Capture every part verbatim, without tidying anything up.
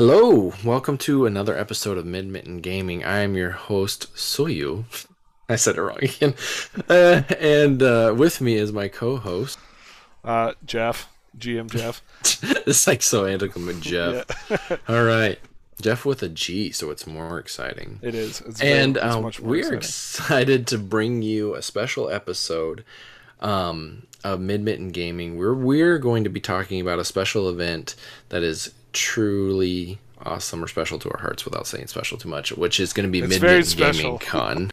Hello, welcome to another episode of Mid-Mitten Gaming. I am your host, Soyu. I said it wrong again. Uh, and uh, with me is my co-host. Uh, Jeff. G M Jeff. It's like so antical with Jeff. Yeah. All right. Jeff with a G, so it's more exciting. It is. It's very, and it's um, much more we exciting. Are excited to bring you a special episode um, of Mid-Mitten Gaming. We're, we're going to be talking about a special event that is truly awesome or special to our hearts without saying special too much, which is going to be Mid-Mitten Gaming Con.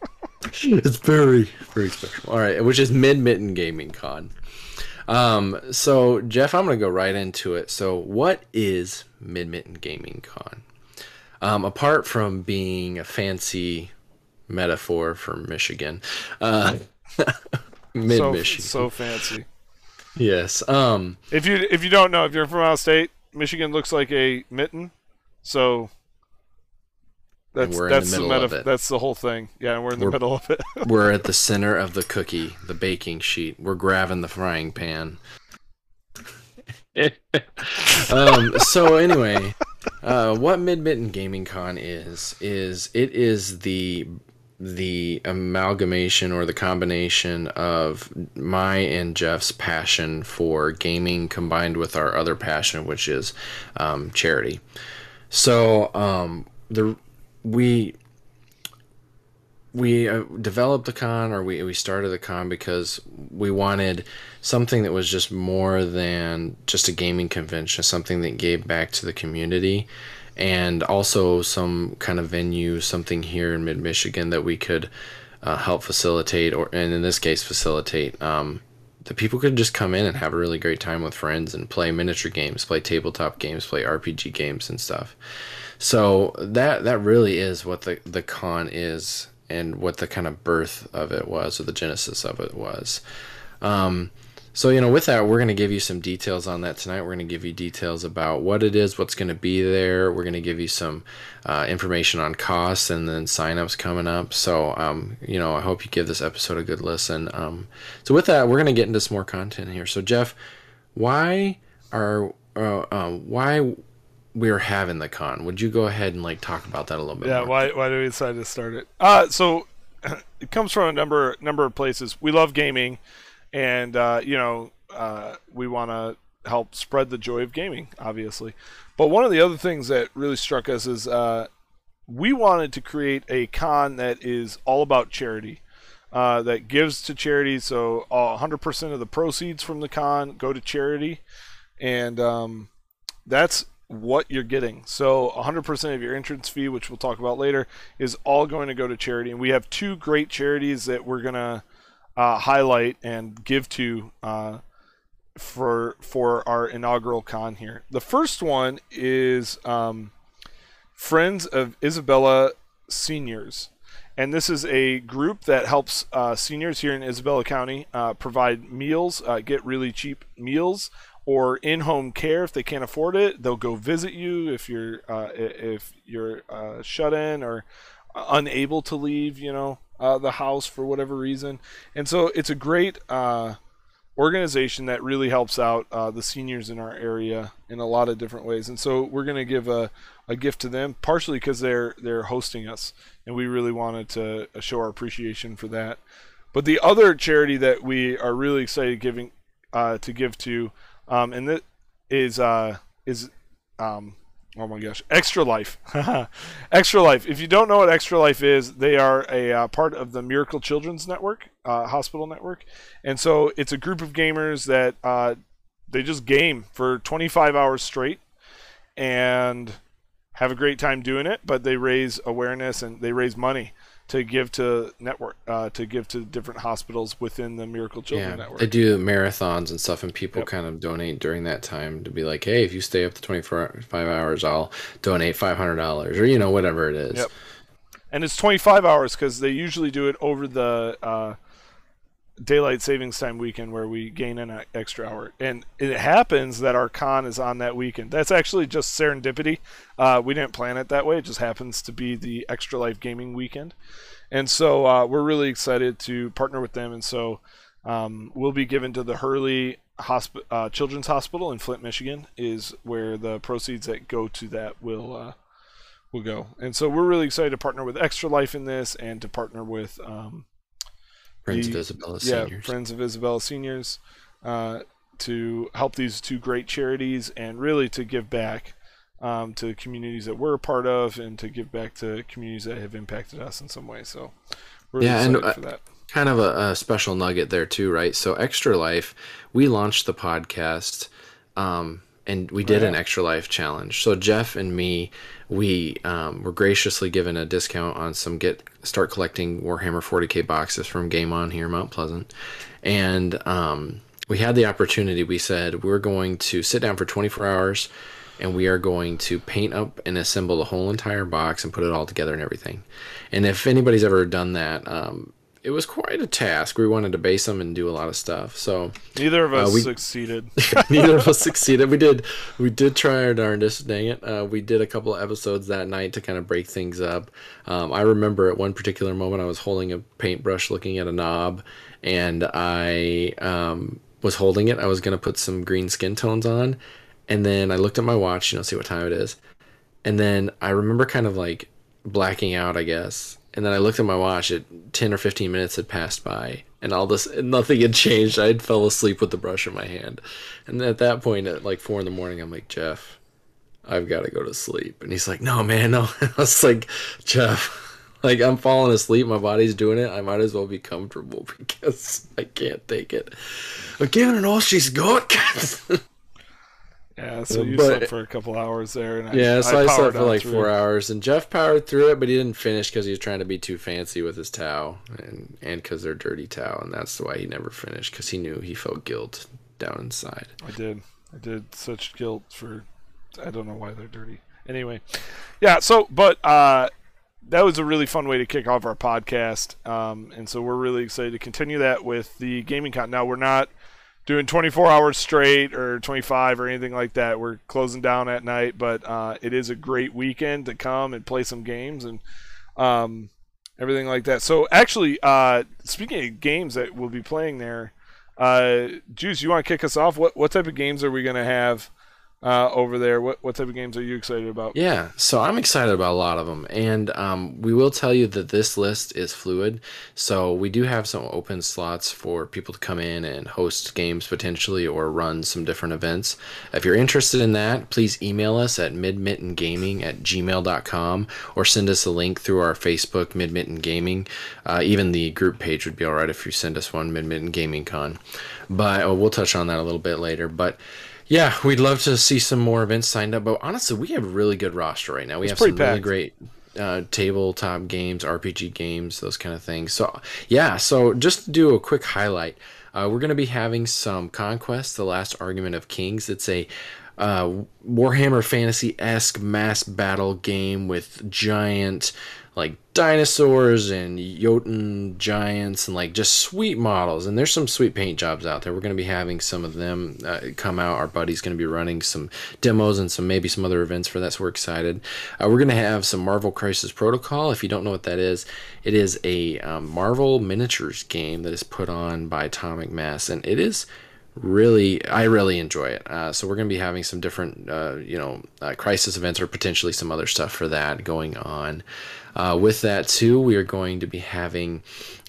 It's very, very special. All right, which is Mid-Mitten Gaming Con. Um, so, Jeff, I'm going to go right into it. So, what is Mid-Mitten Gaming Con? Um, apart from being a fancy metaphor for Michigan. Uh, Mid-Michigan. So, so fancy. Yes. Um, if you if you don't know, if you're from out of state, Michigan looks like a mitten, so that's we're in that's the, the meta- that's the whole thing. Yeah, and we're in the we're, middle of it. We're at the center of the cookie, the baking sheet. We're grabbing the frying pan. um. So anyway, uh, what Mid-Mitten Gaming Con is is it is the the amalgamation or the combination of my and Jeff's passion for gaming combined with our other passion, which is um, charity. So um, the we we uh, developed the con, or we we started the con because we wanted something that was just more than just a gaming convention, something that gave back to the community. And also some kind of venue, something here in mid-Michigan that we could uh, help facilitate, or and in this case facilitate, um, that people could just come in and have a really great time with friends and play miniature games, play tabletop games, play R P G games and stuff. So that that really is what the, the con is and what the kind of birth of it was, or the genesis of it was. Um, So, you know, with that, we're going to give you some details on that tonight. We're going to give you details about what it is, what's going to be there. We're going to give you some uh, information on costs and then sign-ups coming up. So, um, you know, I hope you give this episode a good listen. Um, so with that, we're going to get into some more content here. So, Jeff, why are uh, uh, why we're having the con? Would you go ahead and, like, talk about that a little bit yeah, more? why why do we decide to start it? Uh, so it comes from a number number of places. We love gaming. And, uh, you know, uh, we want to help spread the joy of gaming, obviously. But one of the other things that really struck us is uh, we wanted to create a con that is all about charity, uh, that gives to charity. So uh, one hundred percent of the proceeds from the con go to charity. And um, that's what you're getting. So one hundred percent of your entrance fee, which we'll talk about later, is all going to go to charity. And we have two great charities that we're going to Uh, highlight and give to uh, for for our inaugural con here. The first one is um, Friends of Isabella Seniors, and this is a group that helps uh, seniors here in Isabella County uh, provide meals, uh, get really cheap meals, or in-home care if they can't afford it. They'll go visit you if you're uh, if you're uh, shut in or unable to leave, you know, Uh, the house for whatever reason. And so it's a great uh, organization that really helps out uh, the seniors in our area in a lot of different ways. And so we're going to give a, a gift to them, partially because they're they're hosting us, and we really wanted to show our appreciation for that. But the other charity that we are really excited giving uh, to give to, um, and that is uh, is um, oh my gosh, Extra Life. Extra Life. If you don't know what Extra Life is, they are a uh, part of the Miracle Children's Network, uh, hospital network. And so it's a group of gamers that uh, they just game for twenty-five hours straight and have a great time doing it, but they raise awareness and they raise money to give to network, uh, to give to different hospitals within the Miracle Children yeah, Network. They do marathons and stuff, and people yep. kind of donate during that time to be like, hey, if you stay up to twenty-five hours, I'll donate five hundred dollars, or, you know, whatever it is. Yep. And it's twenty-five hours because they usually do it over the uh, Daylight Savings Time weekend where we gain an extra hour. And it happens that our con is on that weekend. That's actually just serendipity. Uh, we didn't plan it that way. It just happens to be the Extra Life Gaming weekend. And so uh, we're really excited to partner with them. And so um, we'll be given to the Hurley hosp- uh, Children's Hospital in Flint, Michigan, is where the proceeds that go to that will uh, will go. And so we're really excited to partner with Extra Life in this, and to partner with um, Friends the, of Isabella Seniors. Yeah, Friends of Isabella Seniors, uh, to help these two great charities, and really to give back um, to the communities that we're a part of, and to give back to communities that have impacted us in some way. So we're yeah, excited and, for that. Kind of a, a special nugget there too, right? So Extra Life, we launched the podcast, um, and we did oh, yeah. an Extra Life challenge. So Jeff and me, we um, were graciously given a discount on some get start collecting Warhammer forty K boxes from Game On here, Mount Pleasant, and um, we had the opportunity. We said we're going to sit down for twenty-four hours, and we are going to paint up and assemble the whole entire box and put it all together and everything. And if anybody's ever done that, um, it was quite a task. We wanted to base them and do a lot of stuff. So neither of us uh, we, succeeded. Neither of us succeeded. We did, we did try our darndest. Dang it! Uh, we did a couple of episodes that night to kind of break things up. Um, I remember at one particular moment I was holding a paintbrush, looking at a knob, and I um, was holding it. I was going to put some green skin tones on, and then I looked at my watch, you know, see what time it is, and then I remember kind of like blacking out, I guess. And then I looked at my watch. It ten or fifteen minutes had passed by, and all this, and nothing had changed. I fell asleep with the brush in my hand. And at that point, at like four in the morning, I'm like, Jeff, I've got to go to sleep. And he's like, no, man, no. I was like, Jeff, like I'm falling asleep. My body's doing it. I might as well be comfortable because I can't take it. I'm giving it all she's got. Yeah, so you but, slept for a couple hours there. And I, yeah, so I, I slept for like four it. hours. And Jeff powered through it, but he didn't finish because he was trying to be too fancy with his towel, and because they're dirty towel. And that's why he never finished, because he knew he felt guilt down inside. I did. I did such guilt for, I don't know why they're dirty. Anyway, yeah, so, but uh, that was a really fun way to kick off our podcast. Um, and so we're really excited to continue that with the Gaming Con. Now, we're not doing twenty-four hours straight or twenty-five or anything like that. We're closing down at night, but uh, it is a great weekend to come and play some games and um, everything like that. So actually, uh, speaking of games that we'll be playing there, uh, Juice, you want to kick us off? What what type of games are we going to have uh, over there? What what type of games are you excited about? Yeah, so I'm excited about a lot of them. And um, we will tell you that this list is fluid. So we do have some open slots for people to come in and host games potentially, or run some different events. If you're interested in that, please email us at midmittengaming at gmail dot com, or send us a link through our Facebook, Mid-Mitten Gaming. Uh, even the group page would be all right if you send us one, Mid-Mitten Gaming Con. But oh, we'll touch on that a little bit later. But yeah, we'd love to see some more events signed up. But honestly, we have a really good roster right now. We it's have some packed. really great uh, tabletop games, R P G games, those kind of things. So yeah, so just to do a quick highlight, uh, we're going to be having some Conquest, The Last Argument of Kings. It's a uh, Warhammer fantasy-esque mass battle game with giant like dinosaurs and Jotun giants and like just sweet models. And there's some sweet paint jobs out there. We're going to be having some of them uh, come out. Our buddy's going to be running some demos and some maybe some other events for that, so we're excited. Uh, we're going to have some Marvel Crisis Protocol. If you don't know what that is, it is a um, Marvel miniatures game that is put on by Atomic Mass, and it is really, I really enjoy it. Uh, so we're going to be having some different, uh, you know, uh, crisis events, or potentially some other stuff for that going on. Uh, with that too, we are going to be having,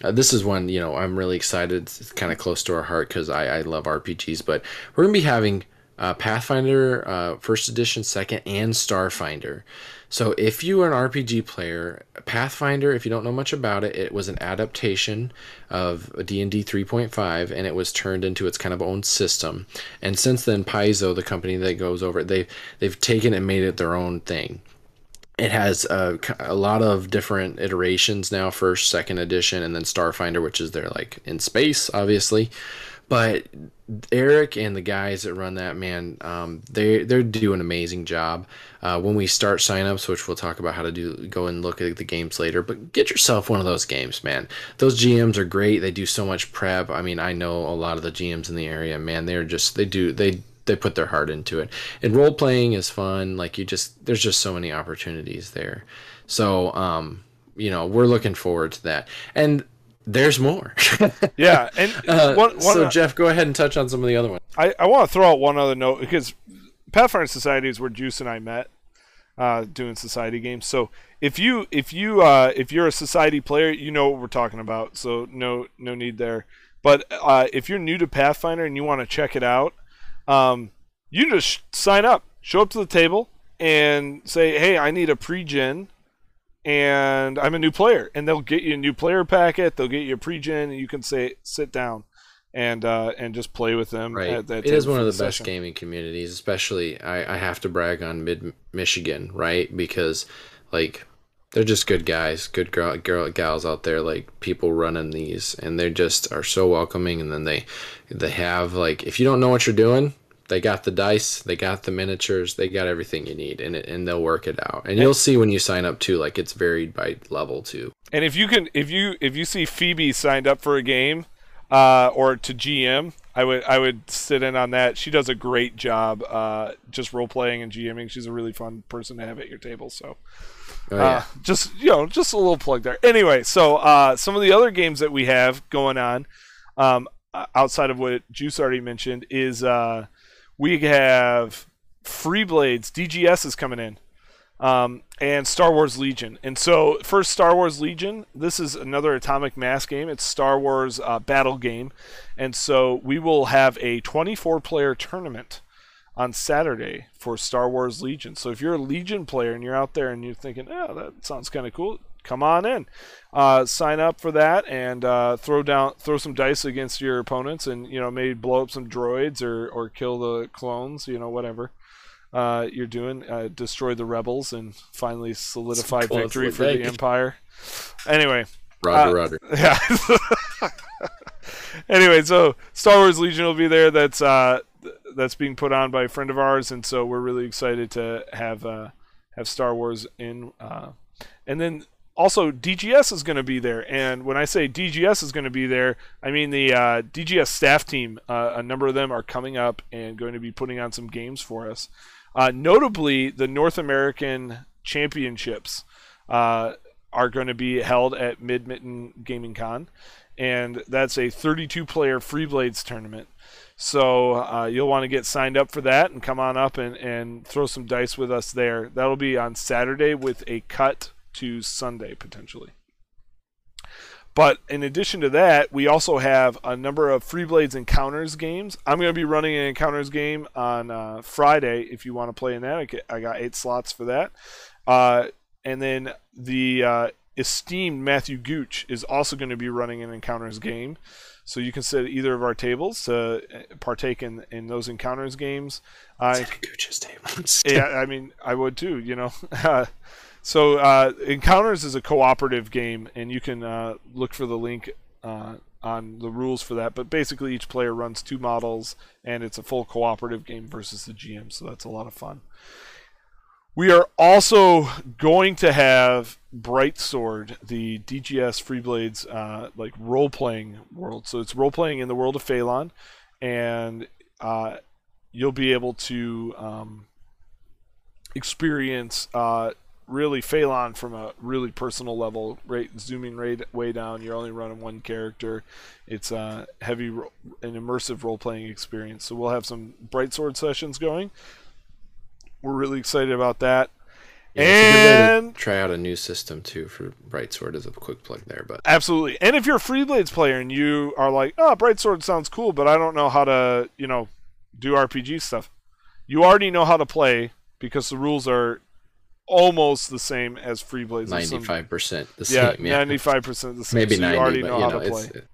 uh, this is one, you know, I'm really excited. It's kind of close to our heart because I, I love R P Gs, but we're going to be having uh, Pathfinder, uh, first edition, second, and Starfinder. So if you are an R P G player, Pathfinder, if you don't know much about it, it was an adaptation of D and D three point five, and it was turned into its kind of own system. And since then, Paizo, the company that goes over it, they, they've taken and made it their own thing. It has a, a lot of different iterations now, first, second edition, and then Starfinder, which is their, like, in space, obviously. But Eric and the guys that run that, man, um, they they're doing an amazing job. Uh, when we start signups, which we'll talk about how to do, go and look at the games later. But get yourself one of those games, man. Those G Ms are great. They do so much prep. I mean, I know a lot of the G Ms in the area, man. They're just they do they they put their heart into it. And role playing is fun. Like you just there's just so many opportunities there. So um, you know, we're looking forward to that. And there's more. Yeah, and uh, one, one, so Jeff, go ahead and touch on some of the other ones. I, I want to throw out one other note, because Pathfinder Society is where Juice and I met, uh, doing society games. So if you if you uh, if you're a society player, you know what we're talking about. So no no need there. But uh, if you're new to Pathfinder and you want to check it out, um, you just sign up, show up to the table, and say, "Hey, I need a pre-gen, and I'm a new player." And they'll get you a new player packet. They'll get you a pre-gen, and you can say, "Sit down." And uh, and just play with them. Right. At that it is one of the session. Best gaming communities, especially. I, I have to brag on Mid Michigan, right? Because, like, they're just good guys, good girl, girl gals out there. Like, people running these, and they just are so welcoming. And then they, they have, like, if you don't know what you're doing, they got the dice, they got the miniatures, they got everything you need, and it, and they'll work it out. And, and you'll see when you sign up too. Like, it's varied by level too. And if you can, if you if you see Phoebe signed up for a game. Uh, or to G M, I would I would sit in on that. She does a great job, uh, just role playing and GMing. She's a really fun person to have at your table. So, oh, yeah. uh, just you know, just a little plug there. Anyway, so uh, some of the other games that we have going on, um, outside of what Juice already mentioned, is uh, we have Free Blades. D G S is coming in, um, and Star Wars Legion. And so, first, Star Wars Legion. This is another Atomic Mass game. It's Star Wars uh, battle game, and so we will have a twenty-four player tournament on Saturday for Star Wars Legion. So if you're a Legion player and you're out there and you're thinking, "Oh, that sounds kind of cool," come on in, uh, sign up for that, and uh, throw down, throw some dice against your opponents, and you know, maybe blow up some droids or or kill the clones, you know, whatever. Uh, you're doing uh, destroy the rebels and finally solidify victory for the Empire. Anyway, Roger, uh, Roger. Yeah. Anyway, so Star Wars Legion will be there. That's uh, that's being put on by a friend of ours, and so we're really excited to have uh, have Star Wars in. Uh, and then also D G S is going to be there. And when I say D G S is going to be there, I mean the uh, D G S staff team. Uh, a number of them are coming up and going to be putting on some games for us. Uh, notably, the North American Championships uh, are going to be held at Mid-Mitten Gaming Con, and that's a thirty-two player Free Blades tournament. So uh, you'll want to get signed up for that and come on up and, and throw some dice with us there. That'll be on Saturday with a cut to Sunday, potentially. But in addition to that, we also have a number of Free Blades Encounters games. I'm going to be running an Encounters game on uh, Friday if you want to play in that. I, get, I got eight slots for that. Uh, and then the uh, esteemed Matthew Gooch is also going to be running an Encounters game. So you can sit at either of our tables to partake in, in those Encounters games. It's at Gooch's table. Yeah, I mean, I would too, you know. So uh, Encounters is a cooperative game, and you can uh, look for the link uh, on the rules for that. But basically, each player runs two models, and it's a full cooperative game versus the G M, so that's a lot of fun. We are also going to have Bright Sword, the D G S Free Blades uh, like role-playing world. So it's role-playing in the world of Phelan, and uh, you'll be able to um, experience... Uh, really Phelan from a really personal level, right? Zooming right way down. You're only running one character. It's a heavy ro- an immersive role-playing experience. So we'll have some Bright Sword sessions going. We're really excited about that. Yeah, and it's a good way to try out a new system too for Bright Sword, as a quick plug there. But absolutely. And if you're a Free Blades player and you are like, "Oh, Bright Sword sounds cool, but I don't know how to, you know, do R P G stuff," you already know how to play, because the rules are almost the same as Free Blades. ninety-five percent the same. Yeah, ninety-five percent the same. Maybe so ninety, you already know, but, you know how to play. It,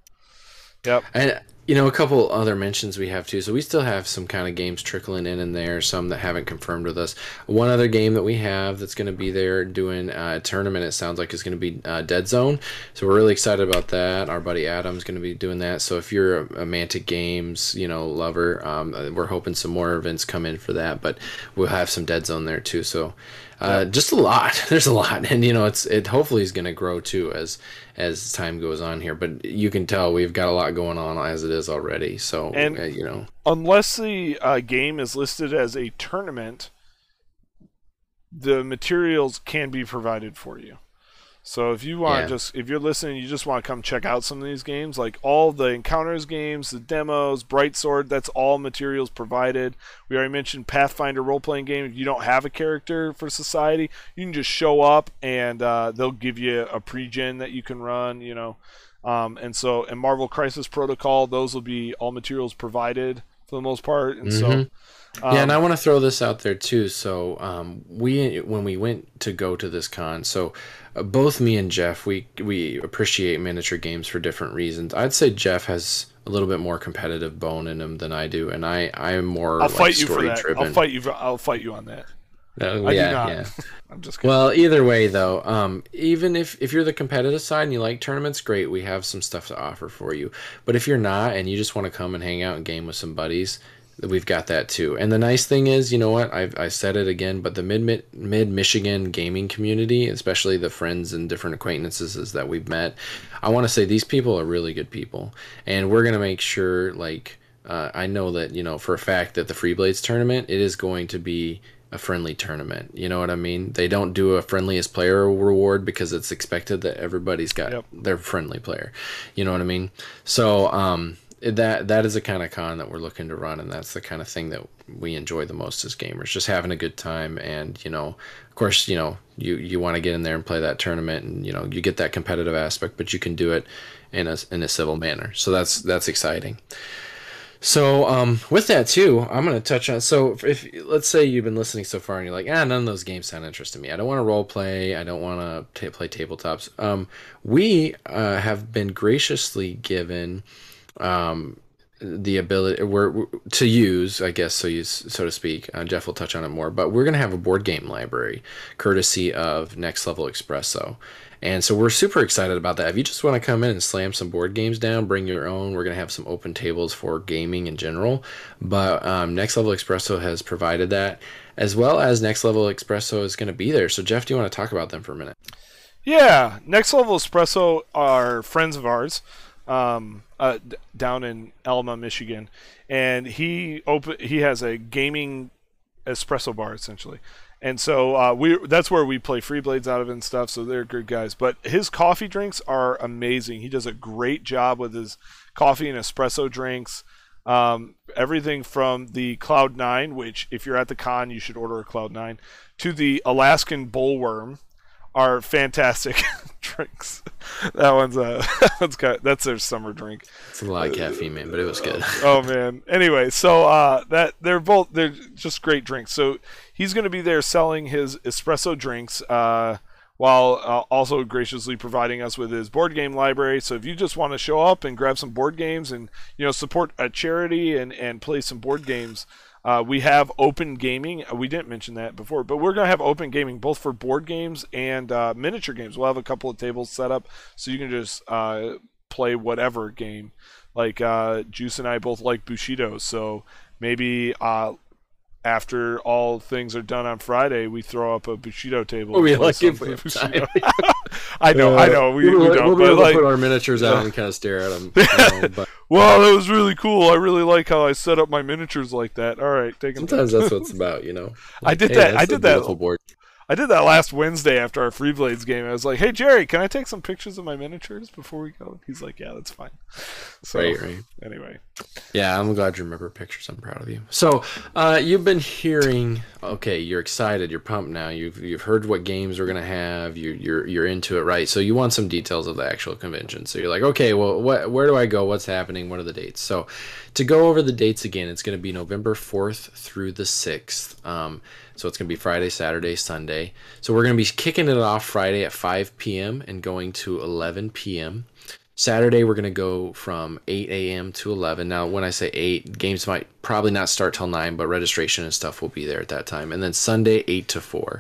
yep. And, you know, a couple other mentions we have, too. So we still have some kind of games trickling in and there, some that haven't confirmed with us. One other game that we have that's going to be there doing a tournament, it sounds like, is going to be uh, Dead Zone. So we're really excited about that. Our buddy Adam's going to be doing that. So if you're a, a Mantic Games, you know, lover, um, we're hoping some more events come in for that. But we'll have some Dead Zone there, too. So... Uh, yep. Just a lot. There's a lot, and you know, it's it. Hopefully, is going to grow too as as time goes on here. But you can tell we've got a lot going on as it is already. So, and uh, you know, unless the uh, game is listed as a tournament, the materials can be provided for you. So if you want yeah. just if you're listening, you just want to come check out some of these games, like all the encounters games, the demos, Bright Sword, that's all materials provided. We already mentioned Pathfinder role-playing game. If you don't have a character for Society, you can just show up and uh, they'll give you a pre-gen that you can run, you know. Um, and so, and Marvel Crisis Protocol, those will be all materials provided for the most part. And mm-hmm. so. Yeah, and I want to throw this out there too. So um, we, when we went to go to this con, so uh, both me and Jeff, we we appreciate miniature games for different reasons. I'd say Jeff has a little bit more competitive bone in him than I do, and I I'm more I'll like, fight you story for that. Driven. I'll fight you. For, I'll fight you on that. Uh, I yeah, do not. Yeah. I'm just kidding. Well, either way though, um, even if if you're the competitive side and you like tournaments, great, we have some stuff to offer for you. But if you're not and you just want to come and hang out and game with some buddies, we've got that too. And the nice thing is, you know what, I've, I said it again, but the mid mid Michigan gaming community, especially the friends and different acquaintances that we've met, I want to say these people are really good people, and we're going to make sure, like, uh, I know that, you know, for a fact that the Free Blades tournament, it is going to be a friendly tournament. You know what I mean? They don't do a friendliest player reward because it's expected that everybody's got yep. their friendly player. You know what I mean? So, um, that that is the kind of con that we're looking to run, and that's the kind of thing that we enjoy the most as gamers, just having a good time. And, you know, of course, you know, you you want to get in there and play that tournament, and, you know, you get that competitive aspect, but you can do it in a in a civil manner. So that's that's exciting. So um, with that too, I'm going to touch on, so if, let's say you've been listening so far and you're like, ah, none of those games sound interesting to me. I don't want to role play. I don't want to play tabletops. Um, we uh, have been graciously given um the ability we're, we're to use, I guess, so use so to speak, uh, Jeff will touch on it more, but we're gonna have a board game library courtesy of Next Level Espresso, and so we're super excited about that. If you just want to come in and slam some board games down, bring your own. We're gonna have some open tables for gaming in general, but um Next Level Espresso has provided that, as well as Next Level Espresso is going to be there. So Jeff, do you want to talk about them for a minute? Yeah, Next Level Espresso are friends of ours, um uh d- down in Alma, Michigan, and he open he has a gaming espresso bar essentially, and so uh we that's where we play Free Blades out of and stuff, so they're good guys. But his coffee drinks are amazing. He does a great job with his coffee and espresso drinks, um everything from the Cloud Nine, which if you're at the con you should order a Cloud Nine, to the Alaskan Bullworm are fantastic drinks. That one's uh that's kind of, that's their summer drink. It's a lot of caffeine, man, but it was good. Oh man. Anyway, so uh that they're both they're just great drinks. So he's going to be there selling his espresso drinks, uh while uh, also graciously providing us with his board game library. So if you just want to show up and grab some board games and, you know, support a charity and and play some board games, Uh, we have open gaming. We didn't mention that before, but we're going to have open gaming both for board games and uh, miniature games. We'll have a couple of tables set up so you can just uh, play whatever game. Like uh, Juice and I both like Bushido, so maybe uh, after all things are done on Friday, we throw up a Bushido table. Well, we like if we have time. I know, uh, I know. We, we'll, we don't, we'll be able like, to put our miniatures out and kind of stare at them. You know, but, well, that was really cool. I really like how I set up my miniatures like that. All right, take them. Sometimes that's what it's about, you know. Like, I did hey, that. I did that. Board. I did that last Wednesday after our Free Blades game. I was like, "Hey Jerry, can I take some pictures of my miniatures before we go?" He's like, "Yeah, that's fine." So right, right. Anyway. Yeah, I'm glad you remember pictures. I'm proud of you. So uh, you've been hearing. Okay, you're excited. You're pumped now. You've you've heard what games we're gonna have. You you're you're into it, right? So you want some details of the actual convention. So you're like, okay, well, what where do I go? What's happening? What are the dates? So to go over the dates again, it's gonna be November fourth through the sixth. Um, So it's going to be Friday, Saturday, Sunday. So we're going to be kicking it off Friday at five p.m. and going to eleven p.m. Saturday, we're going to go from eight a.m. to eleven. Now, when I say eight, games might probably not start till nine, but registration and stuff will be there at that time. And then Sunday, eight to four.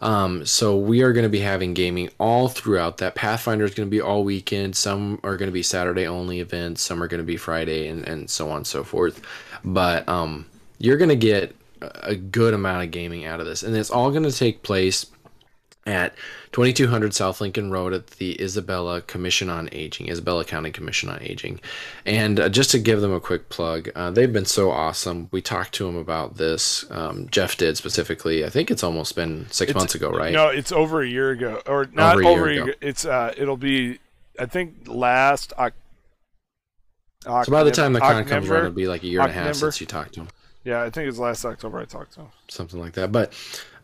Um, so we are going to be having gaming all throughout that. Pathfinder is going to be all weekend. Some are going to be Saturday-only events. Some are going to be Friday, and, and so on and so forth. But um, you're going to get a good amount of gaming out of this, and it's all going to take place at twenty-two hundred South Lincoln Road at the Isabella Commission on Aging, Isabella County Commission on Aging. And uh, just to give them a quick plug, uh, they've been so awesome. We talked to them about this. Um, Jeff did specifically. I think it's almost been six it's, months ago, right? No, it's over a year ago, or not over a year, over a year ago. It's uh, it'll be, I think, last October. So by the time the con comes around, it'll be like a year and a half since you talked to him. Yeah, I think it was last October I talked to him. Something like that. But,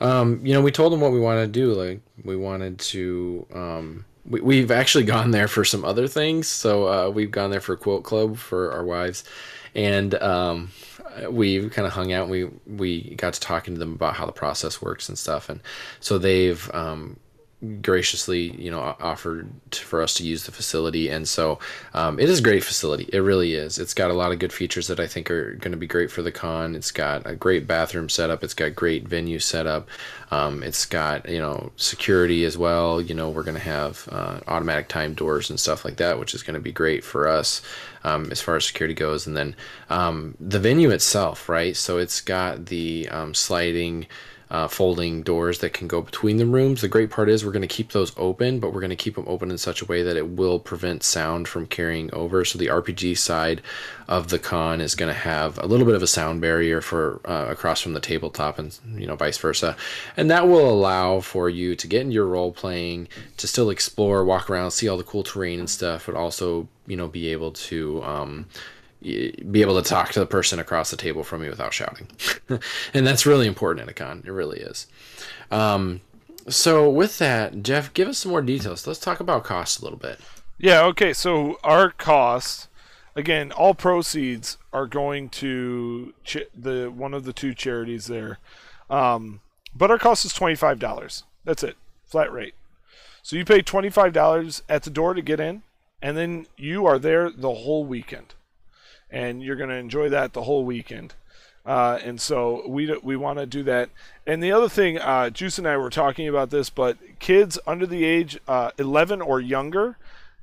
um, you know, we told him what we wanted to do. Like, we wanted to, um, we, we've actually gone there for some other things. So uh, we've gone there for a quilt club for our wives. And um, we kind of hung out. And we, we got to talking to them about how the process works and stuff. And so they've um, graciously, you know, offered for us to use the facility. And so um, it is a great facility. It really is. It's got a lot of good features that I think are going to be great for the con. It's got a great bathroom setup. It's got great venue setup. Um, it's got, you know, security as well. You know, we're going to have uh, automatic time doors and stuff like that, which is going to be great for us um, as far as security goes. And then um, the venue itself, right? So it's got the um, sliding Uh, folding doors that can go between the rooms. The great part is we're going to keep those open, but we're going to keep them open in such a way that it will prevent sound from carrying over. So the R P G side of the con is going to have a little bit of a sound barrier for uh, across from the tabletop, and, you know, vice versa. And that will allow for you to get in your role playing, to still explore, walk around, see all the cool terrain and stuff, but also, you know, be able to um, be able to talk to the person across the table from you without shouting. And that's really important at a con. It really is. Um, so with that, Jeff, give us some more details. Let's talk about cost a little bit. Yeah. Okay. So our cost, again, all proceeds are going to ch- the, one of the two charities there. Um, but our cost is twenty-five dollars. That's it. Flat rate. So you pay twenty-five dollars at the door to get in, and then you are there the whole weekend. And you're going to enjoy that the whole weekend. Uh, and so we we want to do that. And the other thing, uh, Juice and I were talking about this, but kids under the age uh, eleven or younger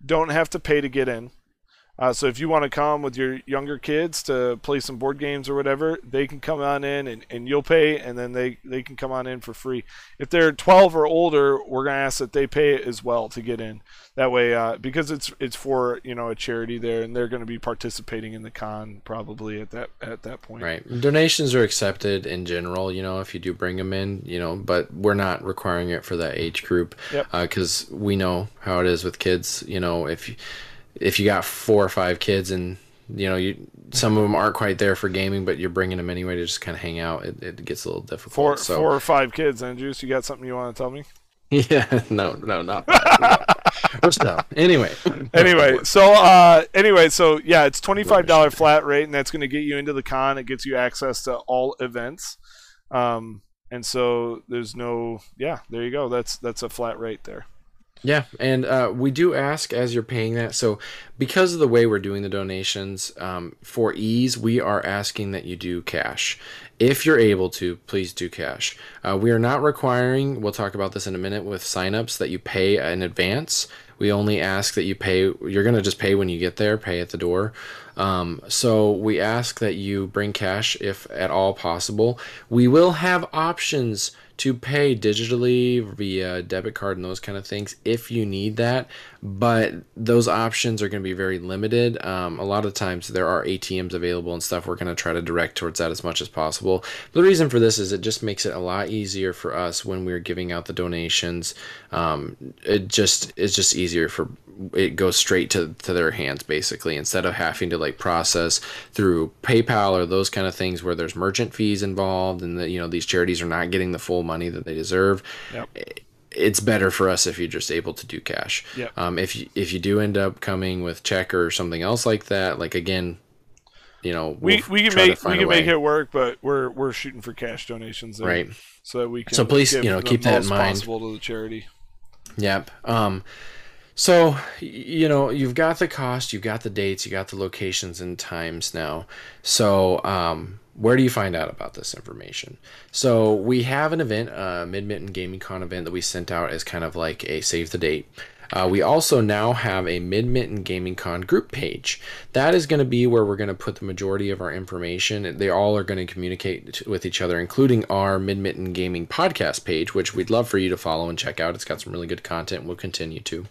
don't have to pay to get in. Uh, so if you want to come with your younger kids to play some board games or whatever, they can come on in and, and you'll pay, and then they, they can come on in for free. If they're twelve or older, we're going to ask that they pay as well to get in. That way, uh, because it's it's for, you know, a charity there, and they're going to be participating in the con probably at that at that point. Right. Donations are accepted in general, you know, if you do bring them in, you know, but we're not requiring it for that age group. Yep. Uh, 'cause we know how it is with kids. You know, if you, if you got four or five kids and, you know, you some of them aren't quite there for gaming, but you're bringing them anyway to just kind of hang out, it, it gets a little difficult. Four, so. four or five kids, and Juice, you got something you want to tell me? Yeah, no, no, not that. No. Stop. Anyway. Anyway, so uh, anyway, so yeah, it's twenty-five dollars flat rate, and that's going to get you into the con. It gets you access to all events, um, and so there's no, yeah, there you go. That's that's a flat rate there. Yeah, and uh, we do ask as you're paying that. So because of the way we're doing the donations, um, for ease, we are asking that you do cash. If you're able to, please do cash. Uh, we are not requiring, we'll talk about this in a minute with signups, that you pay in advance. We only ask that you pay, you're going to just pay when you get there, pay at the door. Um, so we ask that you bring cash if at all possible. We will have options to pay digitally via debit card and those kind of things if you need that, but those options are going to be very limited. Um, a lot of times there are A T Ms available and stuff. We're going to try to direct towards that as much as possible. But the reason for this is it just makes it a lot easier for us when we're giving out the donations. Um, it just it's just easier for it goes straight to, to their hands basically, instead of having to like process through PayPal or those kind of things where there's merchant fees involved and that, you know, these charities are not getting the full money that they deserve. Yep. It's better for us if you're just able to do cash. Yep. Um, if you, if you do end up coming with check or something else like that, like again, you know, we'll we we can make we can make it work, but we're we're shooting for cash donations there, right? So that we can. So please, you know, keep that in mind. Possible to the charity. Yep. Um. So, you know, you've got the cost, you've got the dates, you got the locations and times now. So, um, where do you find out about this information? So we have an event, a Mid-Mitten Gaming Con event that we sent out as kind of like a save the date. Uh, we also now have a Mid-Mitten Gaming Con group page. That is going to be where we're going to put the majority of our information. They all are going to communicate with each other, including our Mid-Mitten Gaming podcast page, which we'd love for you to follow and check out. It's got some really good content. We'll continue to.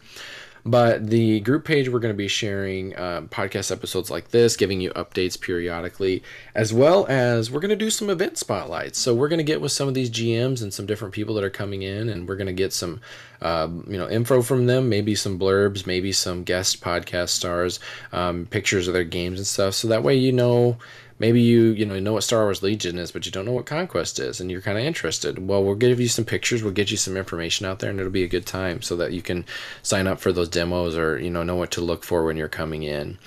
But the group page, we're going to be sharing uh, podcast episodes like this, giving you updates periodically, as well as we're going to do some event spotlights. So we're going to get with some of these G Ms and some different people that are coming in, and we're going to get some uh, you know, info from them, maybe some blurbs, maybe some guest podcast stars, um, pictures of their games and stuff. So that way you know... Maybe you, you know, you know what Star Wars Legion is, but you don't know what Conquest is, and you're kind of interested. Well, we'll give you some pictures, we'll get you some information out there, and it'll be a good time so that you can sign up for those demos or, you know, know what to look for when you're coming in.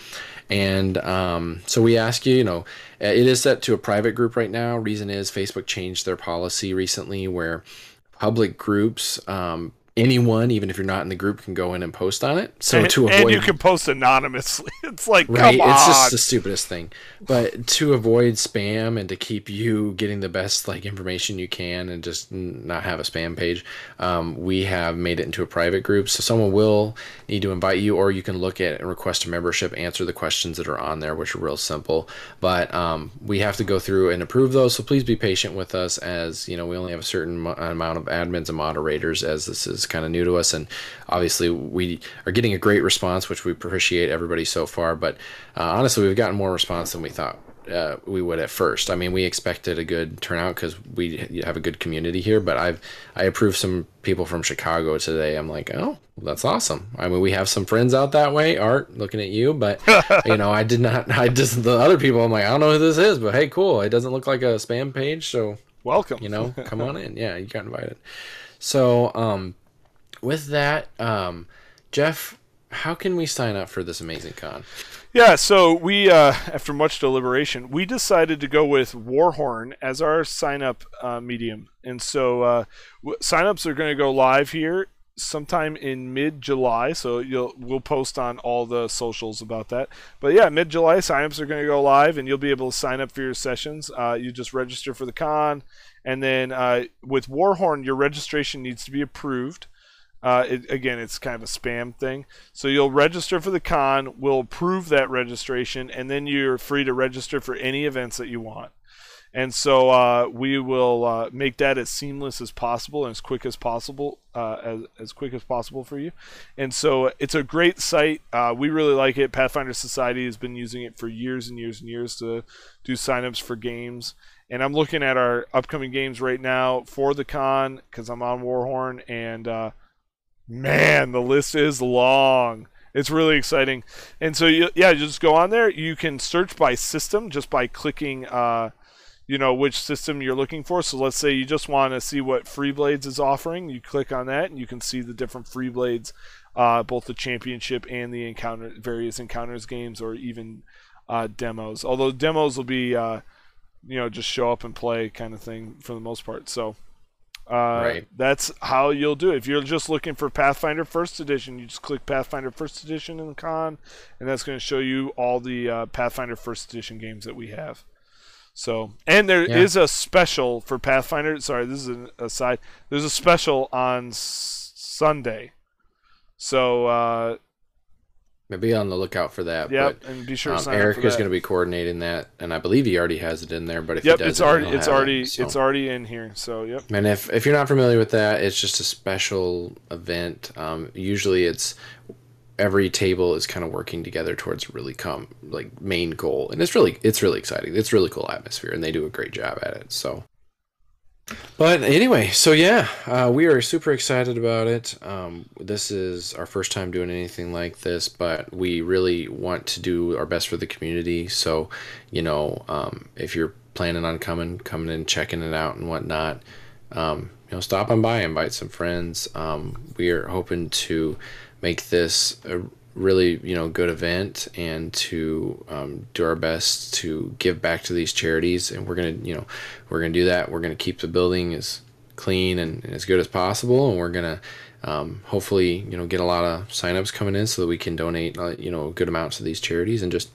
And um, so we ask you, you know, it is set to a private group right now. Reason is Facebook changed their policy recently where public groups, um, anyone, even if you're not in the group, can go in and post on it. So and, to avoid, and you can post anonymously. It's like, right? Come on. It's just the stupidest thing. But to avoid spam and to keep you getting the best like information you can, and just not have a spam page, um, we have made it into a private group. So someone will need to invite you, or you can look at it and request a membership, answer the questions that are on there, which are real simple. But um, we have to go through and approve those. So please be patient with us, as you know, we only have a certain mo- amount of admins and moderators, as this is kind of new to us, and obviously we are getting a great response, which we appreciate everybody so far, but uh, honestly we've gotten more response than we thought uh, we would at first. I mean, we expected a good turnout because we have a good community here, but I've I approved some people from Chicago today. I'm like, oh, that's awesome. I mean, we have some friends out that way. Art, looking at you, but you know, I did not I just the other people, I'm like, I don't know who this is, but hey, cool, it doesn't look like a spam page, so welcome, you know, come on in. Yeah, you got invited. So um with that, um, Jeff, how can we sign up for this amazing con? Yeah, so we, uh, after much deliberation, we decided to go with Warhorn as our sign-up uh, medium. And so uh, w- sign-ups are going to go live here sometime in mid-July, so you'll we'll post on all the socials about that. But yeah, mid-July, sign-ups are going to go live, and you'll be able to sign up for your sessions. Uh, you just register for the con, and then uh, with Warhorn, your registration needs to be approved. Uh, it, again, it's kind of a spam thing. So you'll register for the con, we'll approve that registration, and then you're free to register for any events that you want. And so uh, we will uh, make that as seamless as possible and as quick as possible, uh, as, as quick as possible for you. And so it's a great site. Uh, we really like it. Pathfinder Society has been using it for years and years and years to do signups for games. And I'm looking at our upcoming games right now for the con because I'm on Warhorn, and uh, man, the list is long. It's really exciting. And so, you, yeah, you just go on there. You can search by system just by clicking, uh, you know, which system you're looking for. So let's say you just want to see what Free Blades is offering. You click on that, and you can see the different Free Blades, uh, both the championship and the encounter, various encounters games, or even uh, demos. Although demos will be, uh, you know, just show up and play kind of thing for the most part. So... Uh, right. That's how you'll do it. If you're just looking for Pathfinder First Edition, you just click Pathfinder First Edition in the con, and that's going to show you all the uh, Pathfinder First Edition games that we have. So, and there yeah. is a special for Pathfinder. Sorry, this is an aside. There's a special on s- Sunday, so uh, be on the lookout for that. Yeah, and be sure. Um, to sign Eric up for is that. Going to be coordinating that, and I believe he already has it in there. But if yep, he doesn't, it's already it's already it, so. it's already in here. So yep. And if if you're not familiar with that, it's just a special event. Um, usually, it's every table is kind of working together towards really come like main goal, and it's really it's really exciting. It's really cool atmosphere, and they do a great job at it. So. But anyway, so yeah, uh, we are super excited about it. Um, this is our first time doing anything like this, but we really want to do our best for the community. So, you know, um, if you're planning on coming, coming in, checking it out and whatnot, um, you know, stop on by, invite some friends. Um, we are hoping to make this a really, you know, good event, and to um, do our best to give back to these charities. And we're going to, you know, we're going to do that. We're going to keep the building as clean and, and as good as possible. And we're going to um, hopefully, you know, get a lot of signups coming in so that we can donate, uh, you know, a good amount to these charities, and just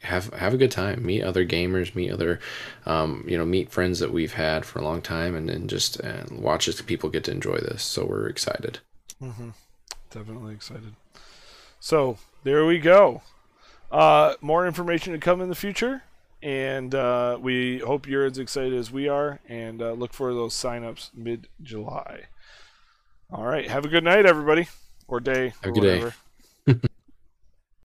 have, have a good time, meet other gamers, meet other, um, you know, meet friends that we've had for a long time, and then just uh, watch as people get to enjoy this. So we're excited. Mm-hmm. definitely excited. So there we go. Uh, more information to come in the future, and uh, we hope you're as excited as we are, and uh, look for those signups mid July. All right, have a good night, everybody, or day, have or whatever. Day.